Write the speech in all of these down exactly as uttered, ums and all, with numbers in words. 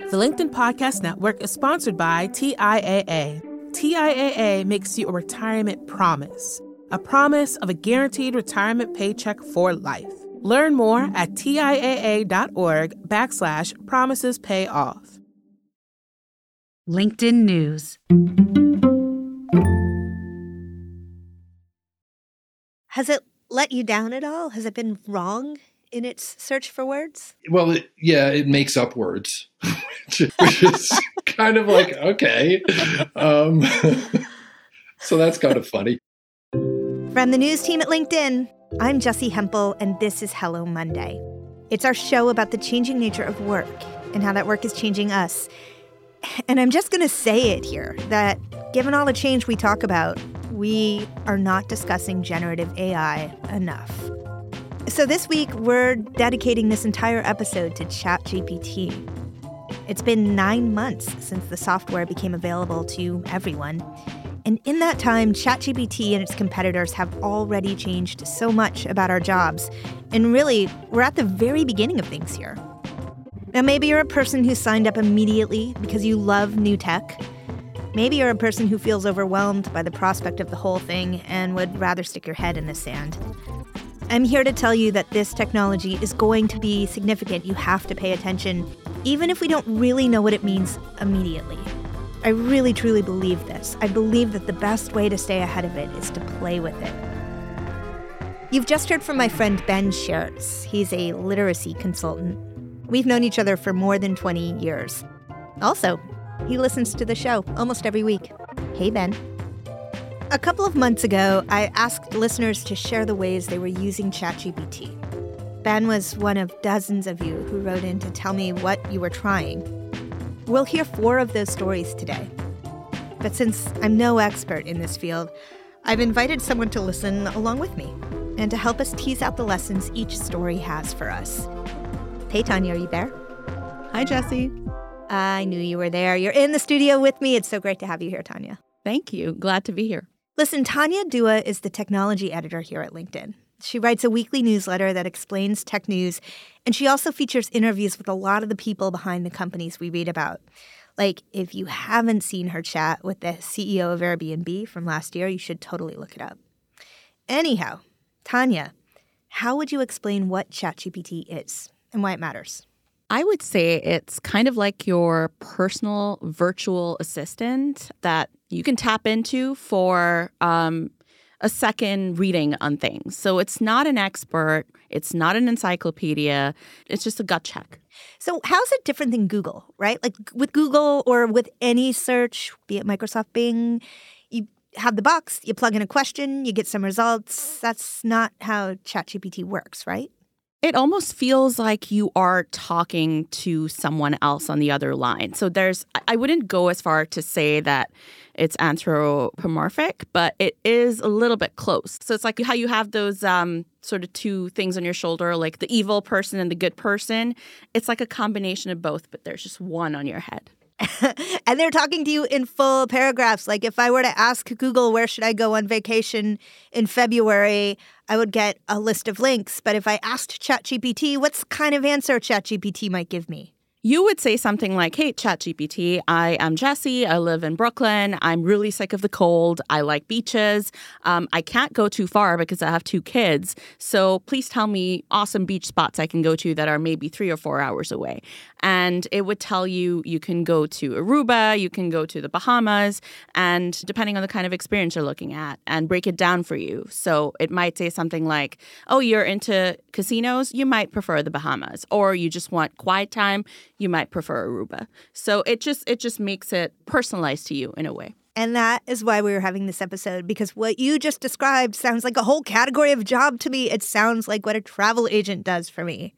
The LinkedIn Podcast Network is sponsored by T I A A. T I A A makes you a retirement promise, a promise of a guaranteed retirement paycheck for life. Learn more at T I A A dot org backslash promises pay off. LinkedIn News. Has it let you down at all? Has it been wrong in its search for words? Well, it, yeah, it makes up words, which is kind of like, okay. Um, so that's kind of funny. From the news team at LinkedIn, I'm Jessi Hempel, and this is Hello Monday. It's our show about the changing nature of work and how that work is changing us. And I'm just going to say it here that given all the change we talk about, we are not discussing generative A I enough. So this week, we're dedicating this entire episode to ChatGPT. It's been nine months since the software became available to everyone. And in that time, ChatGPT and its competitors have already changed so much about our jobs. And really, we're at the very beginning of things here. Now, maybe you're a person who signed up immediately because you love new tech. Maybe you're a person who feels overwhelmed by the prospect of the whole thing and would rather stick your head in the sand. I'm here to tell you that this technology is going to be significant. You have to pay attention, even if we don't really know what it means immediately. I really, truly believe this. I believe that the best way to stay ahead of it is to play with it. You've just heard from my friend Ben Scherz. He's a literacy consultant. We've known each other for more than twenty years. Also, he listens to the show almost every week. Hey, Ben. A couple of months ago, I asked listeners to share the ways they were using ChatGPT. Ben was one of dozens of you who wrote in to tell me what you were trying. We'll hear four of those stories today. But since I'm no expert in this field, I've invited someone to listen along with me and to help us tease out the lessons each story has for us. Hey, Tanya, are you there? Hi, Jessi. I knew you were there. You're in the studio with me. It's so great to have you here, Tanya. Thank you. Glad to be here. Listen, Tanya Dua is the technology editor here at LinkedIn. She writes a weekly newsletter that explains tech news, and she also features interviews with a lot of the people behind the companies we read about. Like, if you haven't seen her chat with the C E O of Airbnb from last year, you should totally look it up. Anyhow, Tanya, how would you explain what ChatGPT is and why it matters? I would say it's kind of like your personal virtual assistant that you can tap into for um, a second reading on things. So it's not an expert. It's not an encyclopedia. It's just a gut check. So how's it different than Google, right? Like with Google or with any search, be it Microsoft Bing, you have the box, you plug in a question, you get some results. That's not how ChatGPT works, right? It almost feels like you are talking to someone else on the other line. So there's – I wouldn't go as far to say that it's anthropomorphic, but it is a little bit close. So it's like how you have those um, sort of two things on your shoulder, like the evil person and the good person. It's like a combination of both, but there's just one on your head. And they're talking to you in full paragraphs. Like if I were to ask Google, where should I go on vacation in February, I would get a list of links. But if I asked ChatGPT, what's kind of answer ChatGPT might give me? You would say something like, hey, ChatGPT, I am Jessi. I live in Brooklyn. I'm really sick of the cold. I like beaches. Um, I can't go too far because I have two kids. So please tell me awesome beach spots I can go to that are maybe three or four hours away. And it would tell you you can go to Aruba, you can go to the Bahamas, and depending on the kind of experience you're looking at, and break it down for you. So it might say something like, oh, you're into casinos? You might prefer the Bahamas. Or you just want quiet time? You might prefer Aruba. So it just it just makes it personalized to you in a way. And that is why we were having this episode, because what you just described sounds like a whole category of job to me. It sounds like what a travel agent does for me.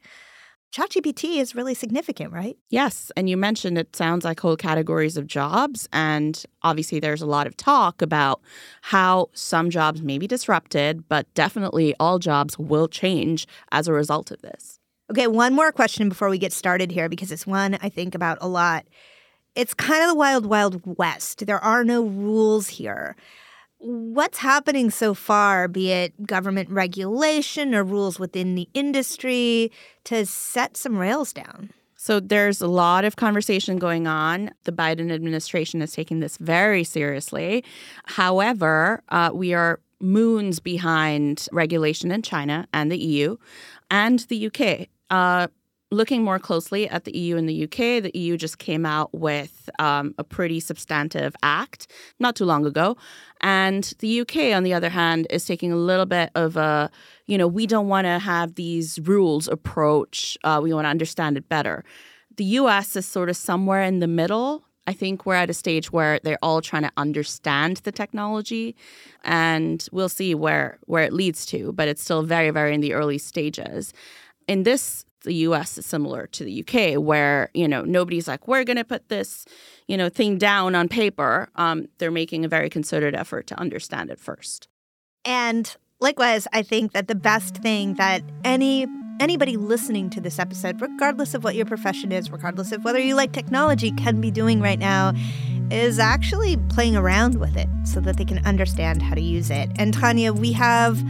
ChatGPT is really significant, right? Yes. And you mentioned it sounds like whole categories of jobs. And obviously, there's a lot of talk about how some jobs may be disrupted, but definitely all jobs will change as a result of this. Okay, one more question before we get started here, because it's one I think about a lot. It's kind of the wild, wild west. There are no rules here. What's happening so far, be it government regulation or rules within the industry, to set some rails down? So there's a lot of conversation going on. The Biden administration is taking this very seriously. However, uh, we are moons behind regulation in China and the E U and the U K. Uh, looking more closely at the E U and the U K, the E U just came out with um, a pretty substantive act not too long ago. And the U K, on the other hand, is taking a little bit of a, you know, we don't want to have these rules approach. Uh, we want to understand it better. The U S is sort of somewhere in the middle. I think we're at a stage where they're all trying to understand the technology, and we'll see where, where it leads to. But it's still very, very in the early stages. In this, the U S is similar to the U K, where, you know, nobody's like, we're going to put this, you know, thing down on paper. Um, they're making a very concerted effort to understand it first. And likewise, I think that the best thing that any anybody listening to this episode, regardless of what your profession is, regardless of whether you like technology, can be doing right now is actually playing around with it so that they can understand how to use it. And Tanya, we have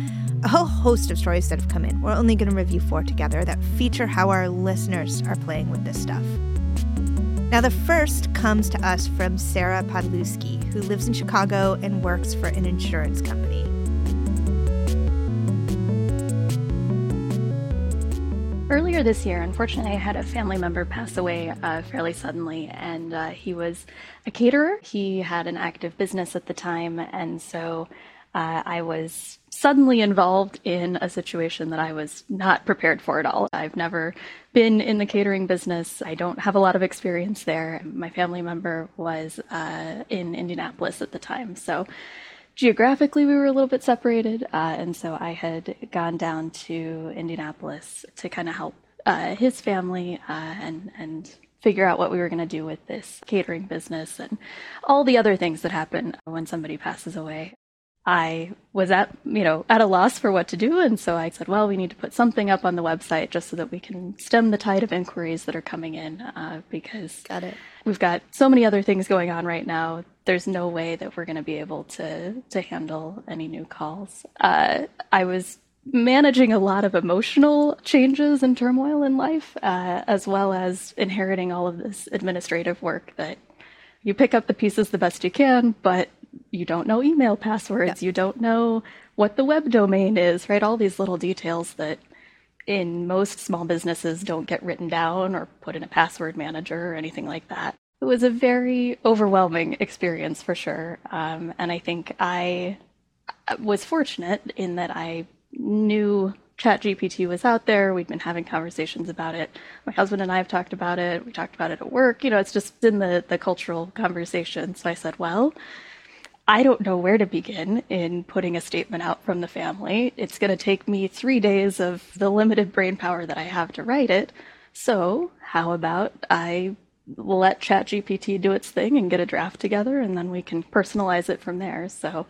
a whole host of stories that have come in. We're only going to review four together that feature how our listeners are playing with this stuff. Now, the first comes to us from Sarah Podlewski, who lives in Chicago and works for an insurance company. Earlier this year, unfortunately, I had a family member pass away uh, fairly suddenly, and uh, he was a caterer. He had an active business at the time, and so uh, I was suddenly involved in a situation that I was not prepared for at all. I've never been in the catering business. I don't have a lot of experience there. My family member was uh, in Indianapolis at the time. So geographically, we were a little bit separated. Uh, and so I had gone down to Indianapolis to kind of help uh, his family uh, and and figure out what we were going to do with this catering business and all the other things that happen when somebody passes away. I was at, you know, at a loss for what to do. And so I said, well, we need to put something up on the website just so that we can stem the tide of inquiries that are coming in uh, because got it. We've got so many other things going on right now. There's no way that we're going to be able to to handle any new calls. Uh, I was managing a lot of emotional changes and turmoil in life, uh, as well as inheriting all of this administrative work that you pick up the pieces the best you can, but you don't know email passwords, yeah. You don't know what the web domain is, right? All these little details that in most small businesses don't get written down or put in a password manager or anything like that. It was a very overwhelming experience for sure. Um, and I think I was fortunate in that I knew ChatGPT was out there. We'd been having conversations about it. My husband and I have talked about it. We talked about it at work. You know, it's just in the, the cultural conversation. So I said, well, I don't know where to begin in putting a statement out from the family. It's going to take me three days of the limited brain power that I have to write it. So how about I let ChatGPT do its thing and get a draft together, and then we can personalize it from there. So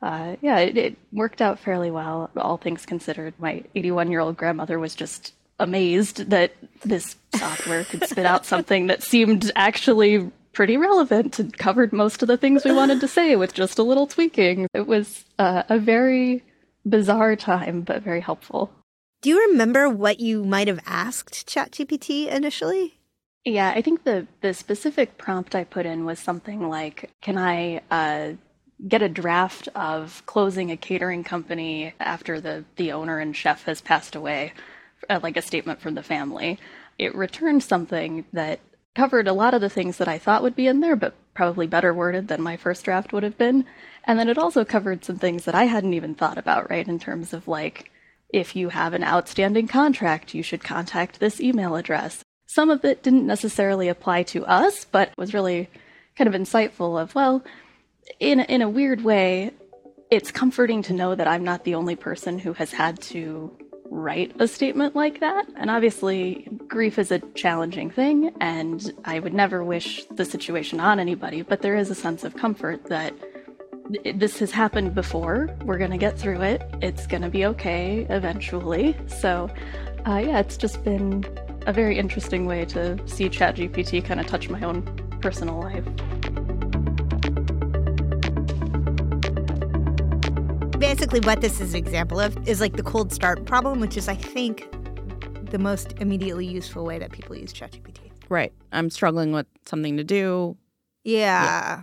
uh, yeah, it, it worked out fairly well, all things considered. My eighty-one-year-old grandmother was just amazed that this software could spit out something that seemed actually pretty relevant and covered most of the things we wanted to say with just a little tweaking. It was uh, a very bizarre time, but very helpful. Do you remember what you might have asked ChatGPT initially? Yeah, I think the, the specific prompt I put in was something like, can I uh, get a draft of closing a catering company after the, the owner and chef has passed away, uh, like a statement from the family? It returned something that covered a lot of the things that I thought would be in there, but probably better worded than my first draft would have been. And then it also covered some things that I hadn't even thought about, right? In terms of like, if you have an outstanding contract, you should contact this email address. Some of it didn't necessarily apply to us, but was really kind of insightful of, well, in, in a weird way, it's comforting to know that I'm not the only person who has had to write a statement like that. And obviously, grief is a challenging thing, and I would never wish the situation on anybody, but there is a sense of comfort that this has happened before. We're going to get through it. It's going to be okay eventually. So uh, yeah, it's just been a very interesting way to see ChatGPT kind of touch my own personal life. Basically, what this is an example of is like the cold start problem, which is, I think, the most immediately useful way that people use ChatGPT. Right. I'm struggling with something to do. Yeah. yeah.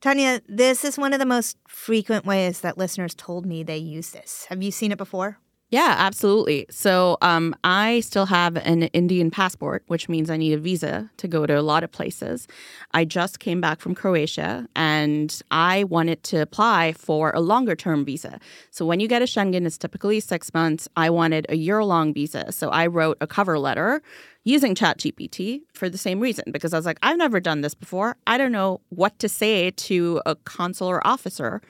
Tanya, this is one of the most frequent ways that listeners told me they use this. Have you seen it before? Yeah, absolutely. So um, I still have an Indian passport, which means I need a visa to go to a lot of places. I just came back from Croatia, and I wanted to apply for a longer-term visa. So when you get a Schengen, it's typically six months. I wanted a year-long visa, so I wrote a cover letter using ChatGPT for the same reason, because I was like, I've never done this before. I don't know what to say to a consular officer.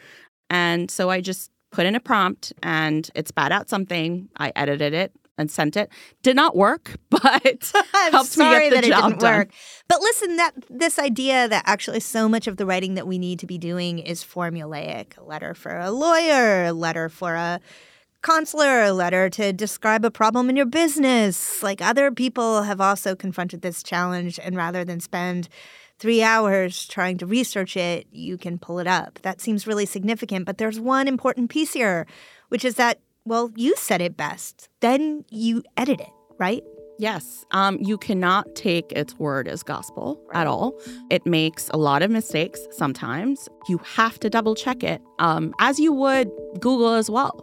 And so I just put in a prompt and it spat out something. I edited it and sent it. Did not work, but I'm helped sorry me get the that job it didn't done. Work. But listen, that this idea that actually so much of the writing that we need to be doing is formulaic. A letter for a lawyer, a letter for a consular, a letter to describe a problem in your business. Like, other people have also confronted this challenge, and rather than spend three hours trying to research it, you can pull it up. That seems really significant. But there's one important piece here, which is that, well, you said it best. Then you edit it, right? Yes. Um, you cannot take its word as gospel right. at all. It makes a lot of mistakes sometimes. You have to double check it, um, as you would Google as well.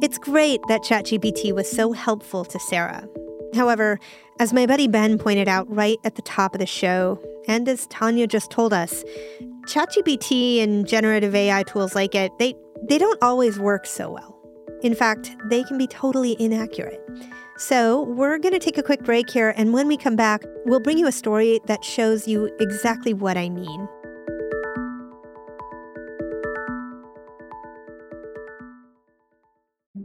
It's great that ChatGPT was so helpful to Sarah. However, as my buddy Ben pointed out right at the top of the show, and as Tanya just told us, ChatGPT and generative A I tools like it, they, they don't always work so well. In fact, they can be totally inaccurate. So we're going to take a quick break here, and when we come back, we'll bring you a story that shows you exactly what I mean.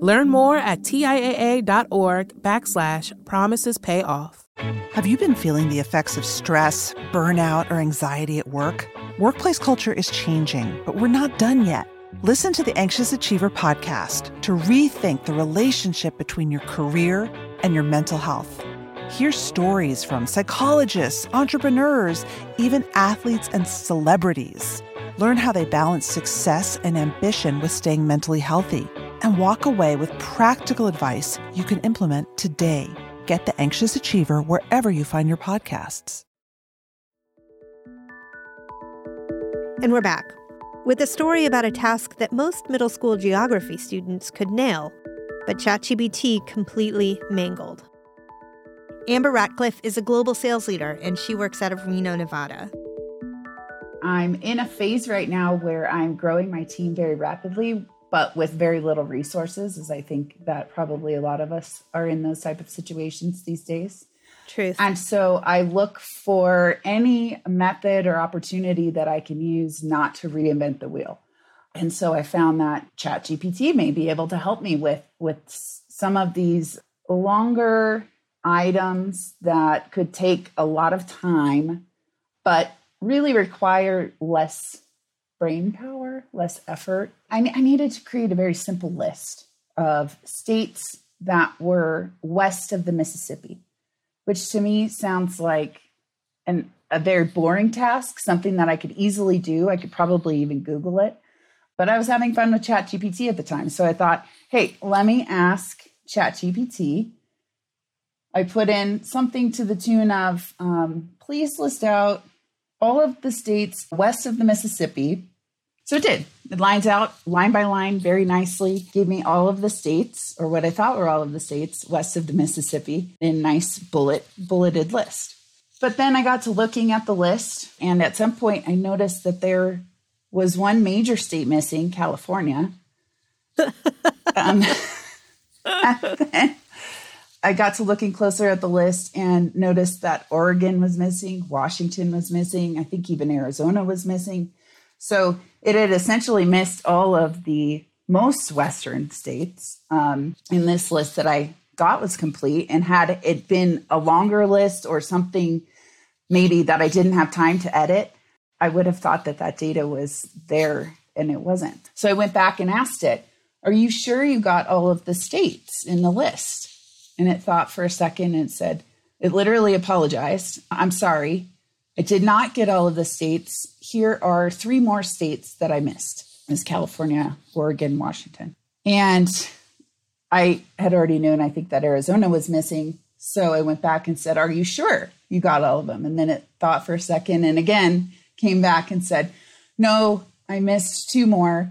Learn more at T I A A dot org backslash promises pay off. Have you been feeling the effects of stress, burnout, or anxiety at work? Workplace culture is changing, but we're not done yet. Listen to the Anxious Achiever podcast to rethink the relationship between your career and your mental health. Hear stories from psychologists, entrepreneurs, even athletes and celebrities. Learn how they balance success and ambition with staying mentally healthy, and walk away with practical advice you can implement today. Get The Anxious Achiever wherever you find your podcasts. And we're back with a story about a task that most middle school geography students could nail, but ChatGPT completely mangled. Amber Ratcliffe is a global sales leader, and she works out of Reno, Nevada. I'm in a phase right now where I'm growing my team very rapidly, but with very little resources, as I think that probably a lot of us are in those type of situations these days. Truth. And so I look for any method or opportunity that I can use not to reinvent the wheel. And so I found that ChatGPT may be able to help me with, with some of these longer items that could take a lot of time, but really require less brain power, less effort. I, I needed to create a very simple list of states that were west of the Mississippi, which to me sounds like an, a very boring task, something that I could easily do. I could probably even Google it, but I was having fun with ChatGPT at the time. So I thought, hey, let me ask ChatGPT. I put in something to the tune of, um, please list out all of the states west of the Mississippi. So it did. It lined out line by line very nicely, gave me all of the states, or what I thought were all of the states west of the Mississippi, in a nice bullet, bulleted list. But then I got to looking at the list, and at some point I noticed that there was one major state missing, California. um, and then I got to looking closer at the list and noticed that Oregon was missing, Washington was missing, I think even Arizona was missing. So it had essentially missed all of the most Western states um, in this list that I got was complete. And had it been a longer list or something maybe that I didn't have time to edit, I would have thought that that data was there and it wasn't. So I went back and asked it, are you sure you got all of the states in the list? And it thought for a second and said, it literally apologized. I'm sorry. I did not get all of the states. Here are three more states that I missed. It's California, Oregon, Washington. And I had already known, I think, that Arizona was missing. So I went back and said, are you sure you got all of them? And then it thought for a second and again came back and said, no, I missed two more.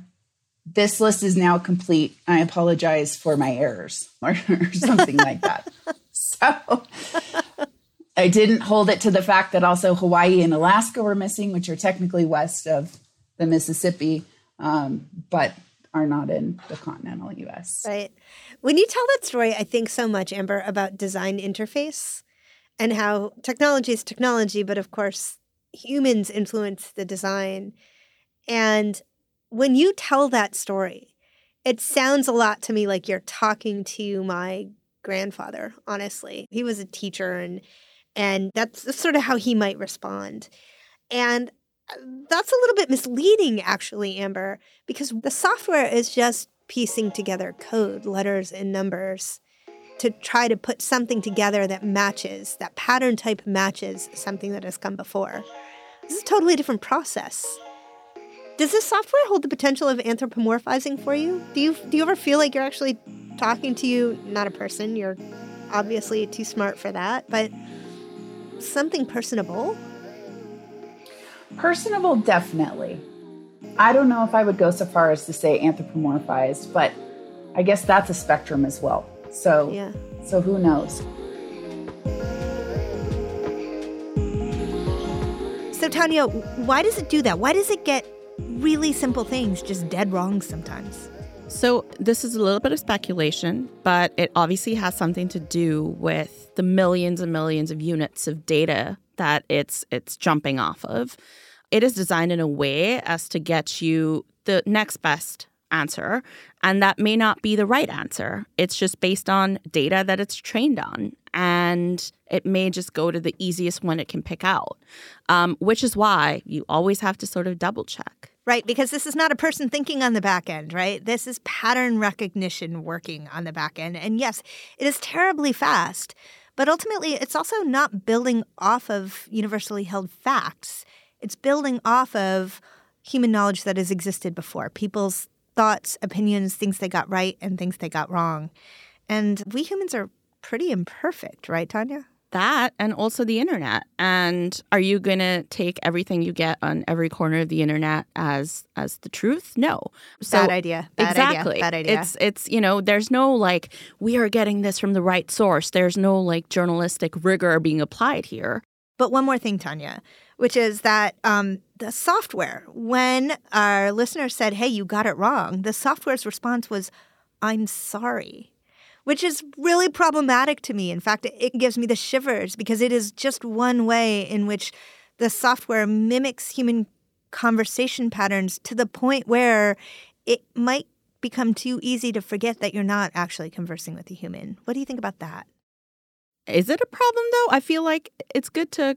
This list is now complete. I apologize for my errors or, or something like that. So I didn't hold it to the fact that also Hawaii and Alaska were missing, which are technically west of the Mississippi, um, but are not in the continental U S. Right. When you tell that story, I think so much, Amber, about design interface and how technology is technology, but of course, humans influence the design. And when you tell that story, it sounds a lot to me like you're talking to my grandfather, honestly. He was a teacher, and and that's sort of how he might respond. And that's a little bit misleading, actually, Amber, because the software is just piecing together code, letters and numbers, to try to put something together that matches, that pattern type matches something that has come before. This is a totally different process. Does this software hold the potential of anthropomorphizing for you? Do you do you ever feel like you're actually talking to you, not a person, you're obviously too smart for that, but something personable? Personable, definitely. I don't know if I would go so far as to say anthropomorphized, but I guess that's a spectrum as well. So, yeah. So who knows? So Tanya, why does it do that? Why does it get really simple things just dead wrong sometimes? So this is a little bit of speculation, but it obviously has something to do with the millions and millions of units of data that it's it's jumping off of. It is designed in a way as to get you the next best answer, and that may not be the right answer. It's just based on data that it's trained on, and it may just go to the easiest one it can pick out, um, which is why you always have to sort of double check. Right, because this is not a person thinking on the back end, right? This is pattern recognition working on the back end. And yes, it is terribly fast, but ultimately it's also not building off of universally held facts. It's building off of human knowledge that has existed before, people's thoughts, opinions, things they got right and things they got wrong. And we humans are pretty imperfect, right, Tanya? That and also the internet. And are you going to take everything you get on every corner of the internet as as the truth? No. So, bad idea. Bad exactly. Idea. Bad idea. It's, it's, you know, there's no like, we are getting this from the right source. There's no like journalistic rigor being applied here. But one more thing, Tanya, which is that um, the software, when our listeners said, hey, you got it wrong, the software's response was, I'm sorry. Which is really problematic to me. In fact, it gives me the shivers because it is just one way in which the software mimics human conversation patterns to the point where it might become too easy to forget that you're not actually conversing with a human. What do you think about that? Is it a problem, though? I feel like it's good to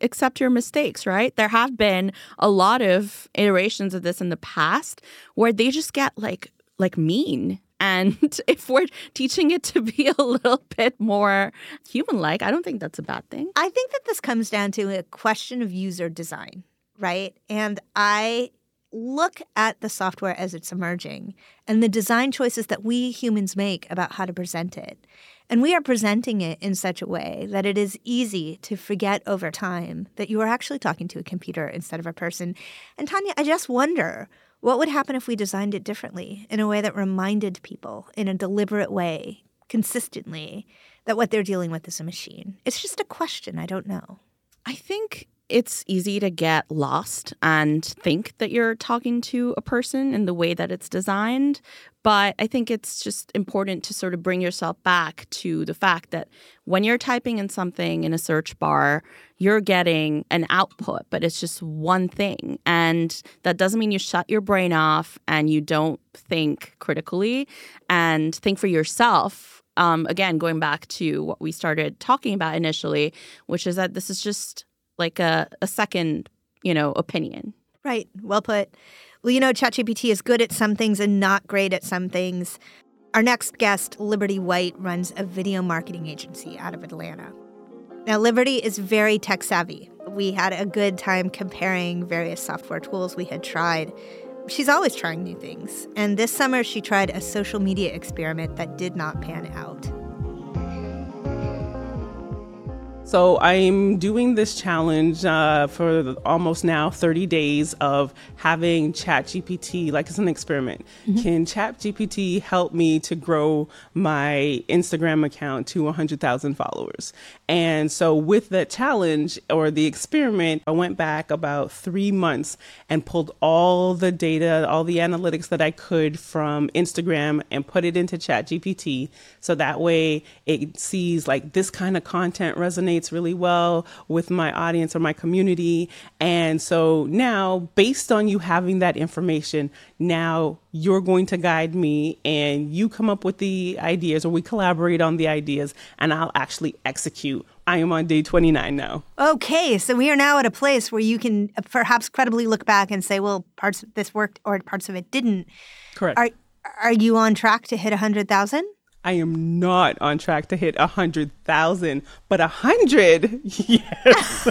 accept your mistakes, right? There have been a lot of iterations of this in the past where they just get like like mean. And if we're teaching it to be a little bit more human-like, I don't think that's a bad thing. I think that this comes down to a question of user design, right? And I look at the software as it's emerging and the design choices that we humans make about how to present it. And we are presenting it in such a way that it is easy to forget over time that you are actually talking to a computer instead of a person. And Tanya, I just wonder, what would happen if we designed it differently in a way that reminded people in a deliberate way, consistently, that what they're dealing with is a machine? It's just a question. I don't know. I think it's easy to get lost and think that you're talking to a person in the way that it's designed. But I think it's just important to sort of bring yourself back to the fact that when you're typing in something in a search bar, you're getting an output, but it's just one thing. And that doesn't mean you shut your brain off and you don't think critically and think for yourself um, again, going back to what we started talking about initially, which is that this is just like a, a second, you know, opinion. Right. Well put. Well, you know, ChatGPT is good at some things and not great at some things. Our next guest, Liberty White, runs a video marketing agency out of Atlanta. Now, Liberty is very tech savvy. We had a good time comparing various software tools we had tried. She's always trying new things. And this summer, she tried a social media experiment that did not pan out. So I'm doing this challenge uh, for the, almost now thirty days of having ChatGPT, like it's an experiment. Mm-hmm. Can ChatGPT help me to grow my Instagram account to one hundred thousand followers? And so with that challenge or the experiment, I went back about three months and pulled all the data, all the analytics that I could from Instagram and put it into ChatGPT. So that way it sees like this kind of content resonates really well with my audience or my community. And so now, based on you having that information, now you're going to guide me and you come up with the ideas, or we collaborate on the ideas and I'll actually execute. I am on day twenty-nine now. Okay, so we are now at a place where you can perhaps credibly look back and say, well, parts of this worked or parts of it didn't. Correct. Are, are you on track to hit one hundred thousand? I am not on track to hit one hundred thousand, but one hundred, yes.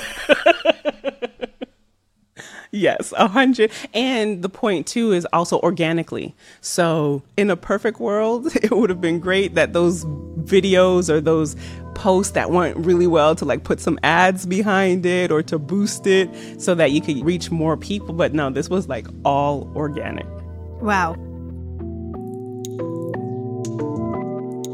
Yes, one hundred. And the point, too, is also organically. So in a perfect world, it would have been great that those videos or those posts that went really well to like put some ads behind it or to boost it so that you could reach more people. But no, this was like all organic. Wow.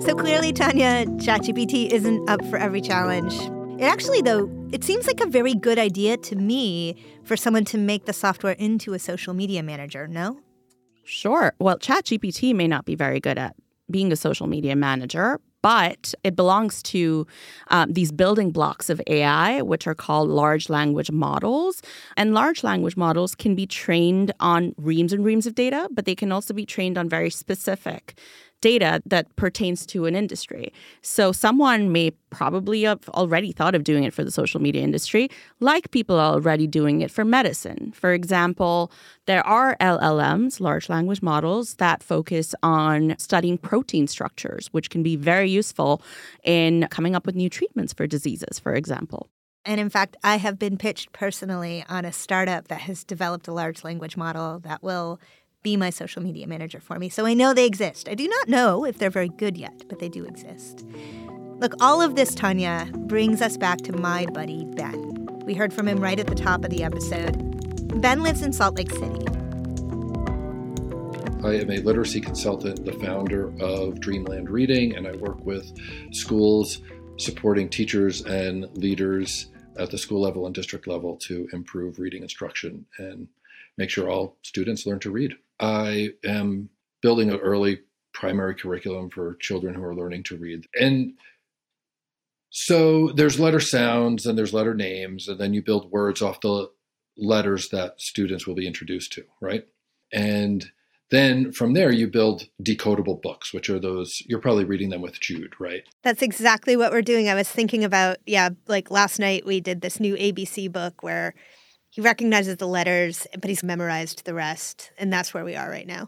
So clearly, Tanya, ChatGPT isn't up for every challenge. It actually, though, it seems like a very good idea to me for someone to make the software into a social media manager, no? Sure. Well, ChatGPT may not be very good at being a social media manager, but it belongs to um, these building blocks of A I, which are called large language models. And large language models can be trained on reams and reams of data, but they can also be trained on very specific data that pertains to an industry. So someone may probably have already thought of doing it for the social media industry, like people are already doing it for medicine. For example, there are L L Ms, large language models, that focus on studying protein structures, which can be very useful in coming up with new treatments for diseases, for example. And in fact, I have been pitched personally on a startup that has developed a large language model that will be my social media manager for me. So I know they exist. I do not know if they're very good yet, but they do exist. Look, all of this, Tanya, brings us back to my buddy Ben. We heard from him right at the top of the episode. Ben lives in Salt Lake City. I am a literacy consultant, the founder of Dreamland Reading, and I work with schools supporting teachers and leaders at the school level and district level to improve reading instruction and make sure all students learn to read. I am building an early primary curriculum for children who are learning to read. And so there's letter sounds and there's letter names, and then you build words off the letters that students will be introduced to, right? And then from there, you build decodable books, which are those, you're probably reading them with Jude, right? That's exactly what we're doing. I was thinking about, yeah, like last night we did this new A B C book where he recognizes the letters, but he's memorized the rest. And that's where we are right now.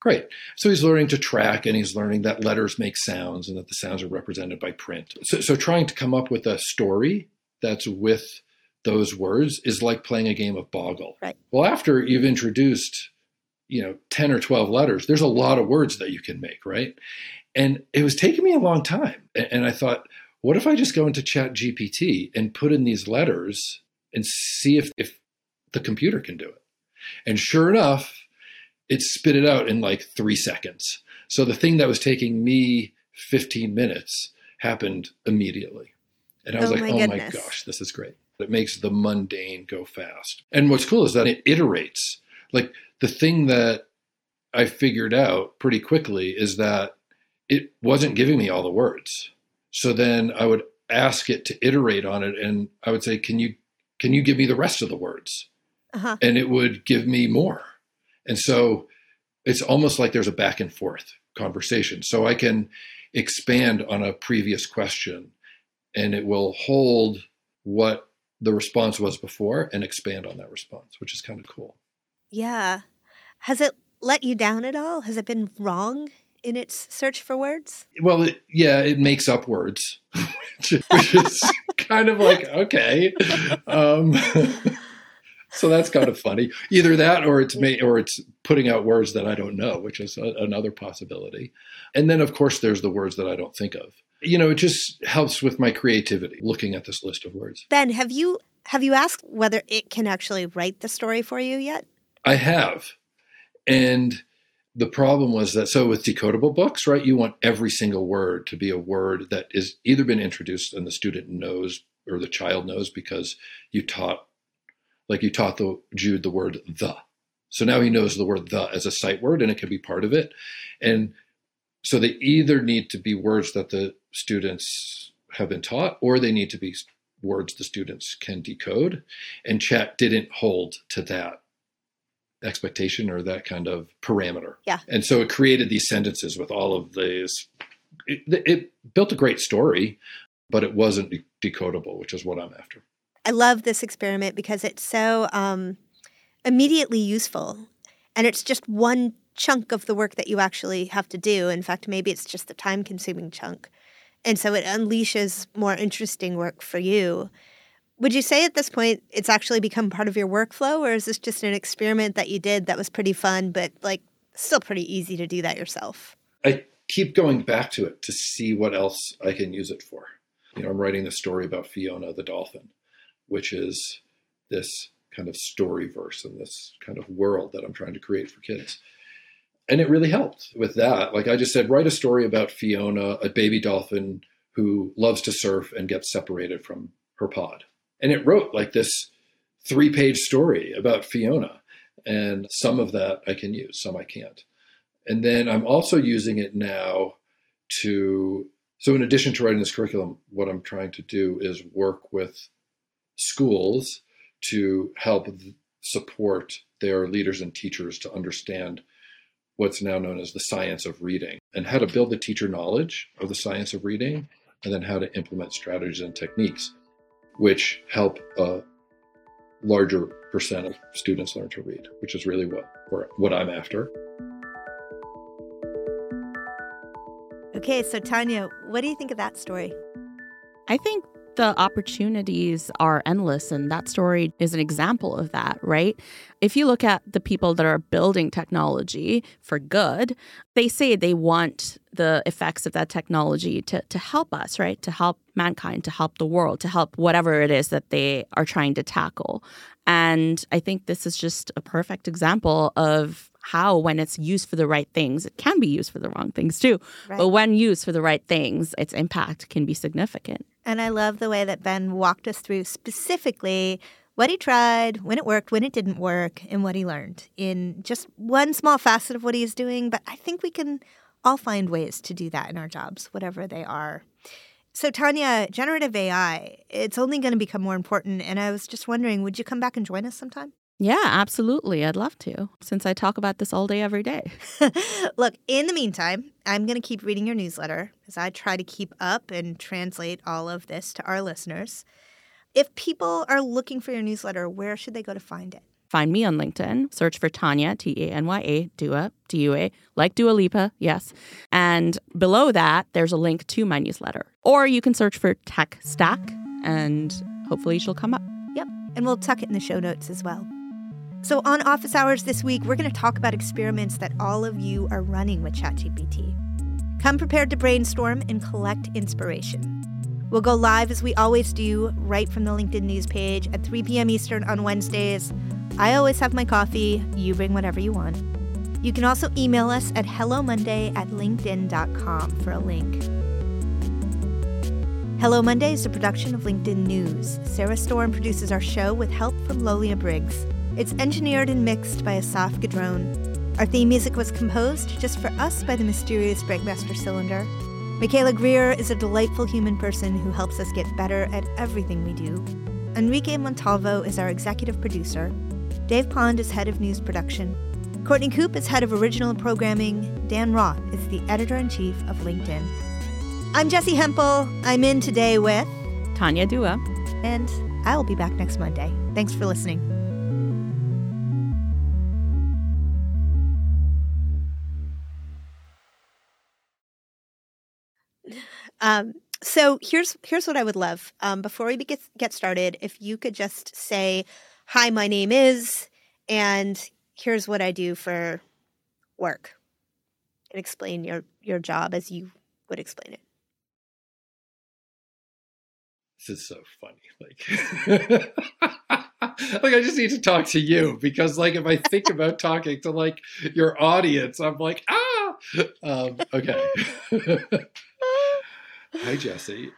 Great. So he's learning to track, and he's learning that letters make sounds and that the sounds are represented by print. So, so trying to come up with a story that's with those words is like playing a game of Boggle. Right. Well, after you've introduced, you know, ten or twelve letters, there's a lot of words that you can make, right? And it was taking me a long time. And I thought, what if I just go into ChatGPT and put in these letters and see if, if the computer can do it? And sure enough, it spit it out in like three seconds. So the thing that was taking me fifteen minutes happened immediately. And I was oh like, my oh goodness. my gosh, this is great. It makes the mundane go fast. And what's cool is that it iterates. Like the thing that I figured out pretty quickly is that it wasn't giving me all the words. So then I would ask it to iterate on it. And I would say, can you Can you give me the rest of the words? Uh-huh. And it would give me more. And so it's almost like there's a back and forth conversation. So I can, expand on a previous question, and it will hold what the response was before and expand on that response, which is kind of cool. Yeah. Has it let you down at all? Has it been wrong in its search for words? Well, it, yeah, it makes up words, which, which is kind of like, okay. Um, so that's kind of funny. Either that or it's ma- or it's putting out words that I don't know, which is a- another possibility. And then, of course, there's the words that I don't think of. You know, it just helps with my creativity, looking at this list of words. Ben, have you have you asked whether it can actually write the story for you yet? I have. And the problem was that, so with decodable books, right, you want every single word to be a word that is either been introduced and the student knows or the child knows because you taught, like you taught the Jude the word the. So now he knows the word the as a sight word and it can be part of it. And so they either need to be words that the students have been taught, or they need to be words the students can decode. And chat didn't hold to that expectation or that kind of parameter. Yeah. And so it created these sentences with all of these. It, it built a great story, but it wasn't decodable, which is what I'm after. I love this experiment because it's so um, immediately useful. And it's just one chunk of the work that you actually have to do. In fact, maybe it's just the time-consuming chunk. And so it unleashes more interesting work for you. Would you say at this point it's actually become part of your workflow, or is this just an experiment that you did that was pretty fun, but like still pretty easy to do that yourself? I keep going back to it to see what else I can use it for. You know, I'm writing the story about Fiona the dolphin, which is this kind of story verse and this kind of world that I'm trying to create for kids. And it really helped with that. Like I just said, write a story about Fiona, a baby dolphin who loves to surf and gets separated from her pod. And it wrote like this three-page story about Fiona. And some of that I can use, some I can't. And then I'm also using it now to, so in addition to writing this curriculum, what I'm trying to do is work with schools to help support their leaders and teachers to understand what's now known as the science of reading and how to build the teacher knowledge of the science of reading, and then how to implement strategies and techniques which help a larger percent of students learn to read, which is really what what I'm after. Okay, so Tanya, what do you think of that story? I think the opportunities are endless, and that story is an example of that, right? If you look at the people that are building technology for good, they say they want the effects of that technology to, to help us, right? To help mankind, to help the world, to help whatever it is that they are trying to tackle. And I think this is just a perfect example of how, when it's used for the right things, it can be used for the wrong things too. Right. But when used for the right things, its impact can be significant. And I love the way that Ben walked us through specifically what he tried, when it worked, when it didn't work, and what he learned in just one small facet of what he's doing. But I think we can all find ways to do that in our jobs, whatever they are. So Tanya, generative A I, it's only going to become more important. And I was just wondering, would you come back and join us sometime? Yeah, absolutely. I'd love to, since I talk about this all day, every day. Look, in the meantime, I'm going to keep reading your newsletter as I try to keep up and translate all of this to our listeners. If people are looking for your newsletter, where should they go to find it? Find me on LinkedIn. Search for Tanya, T A N Y A, Dua, D U A, like Dua Lipa, yes. And below that, there's a link to my newsletter. Or you can search for Tech Stack, and hopefully she'll come up. Yep, and we'll tuck it in the show notes as well. So on Office Hours this week, we're going to talk about experiments that all of you are running with ChatGPT. Come prepared to brainstorm and collect inspiration. We'll go live, as we always do, right from the LinkedIn news page at three p.m. Eastern on Wednesdays. I always have my coffee. You bring whatever you want. You can also email us at hello monday at linkedin dot com for a link. Hello Monday is a production of LinkedIn News. Sarah Storm produces our show with help from Lolia Briggs. It's engineered and mixed by Asaf Gadron. Our theme music was composed just for us by the mysterious Breakmaster Cylinder. Michaela Greer is a delightful human person who helps us get better at everything we do. Enrique Montalvo is our executive producer. Dave Pond is head of news production. Courtney Koop is head of original programming. Dan Roth is the editor-in-chief of LinkedIn. I'm Jessi Hempel. I'm in today with Tanya Dua. And I'll be back next Monday. Thanks for listening. Um, so here's here's what I would love. Um, before we get, get started, if you could just say, hi, my name is, and here's what I do for work. And explain your, your job as you would explain it. This is so funny. Like, like I just need to talk to you because, like, if I think about talking to, like, your audience, I'm like, ah! Um, okay. Hi, Jessi.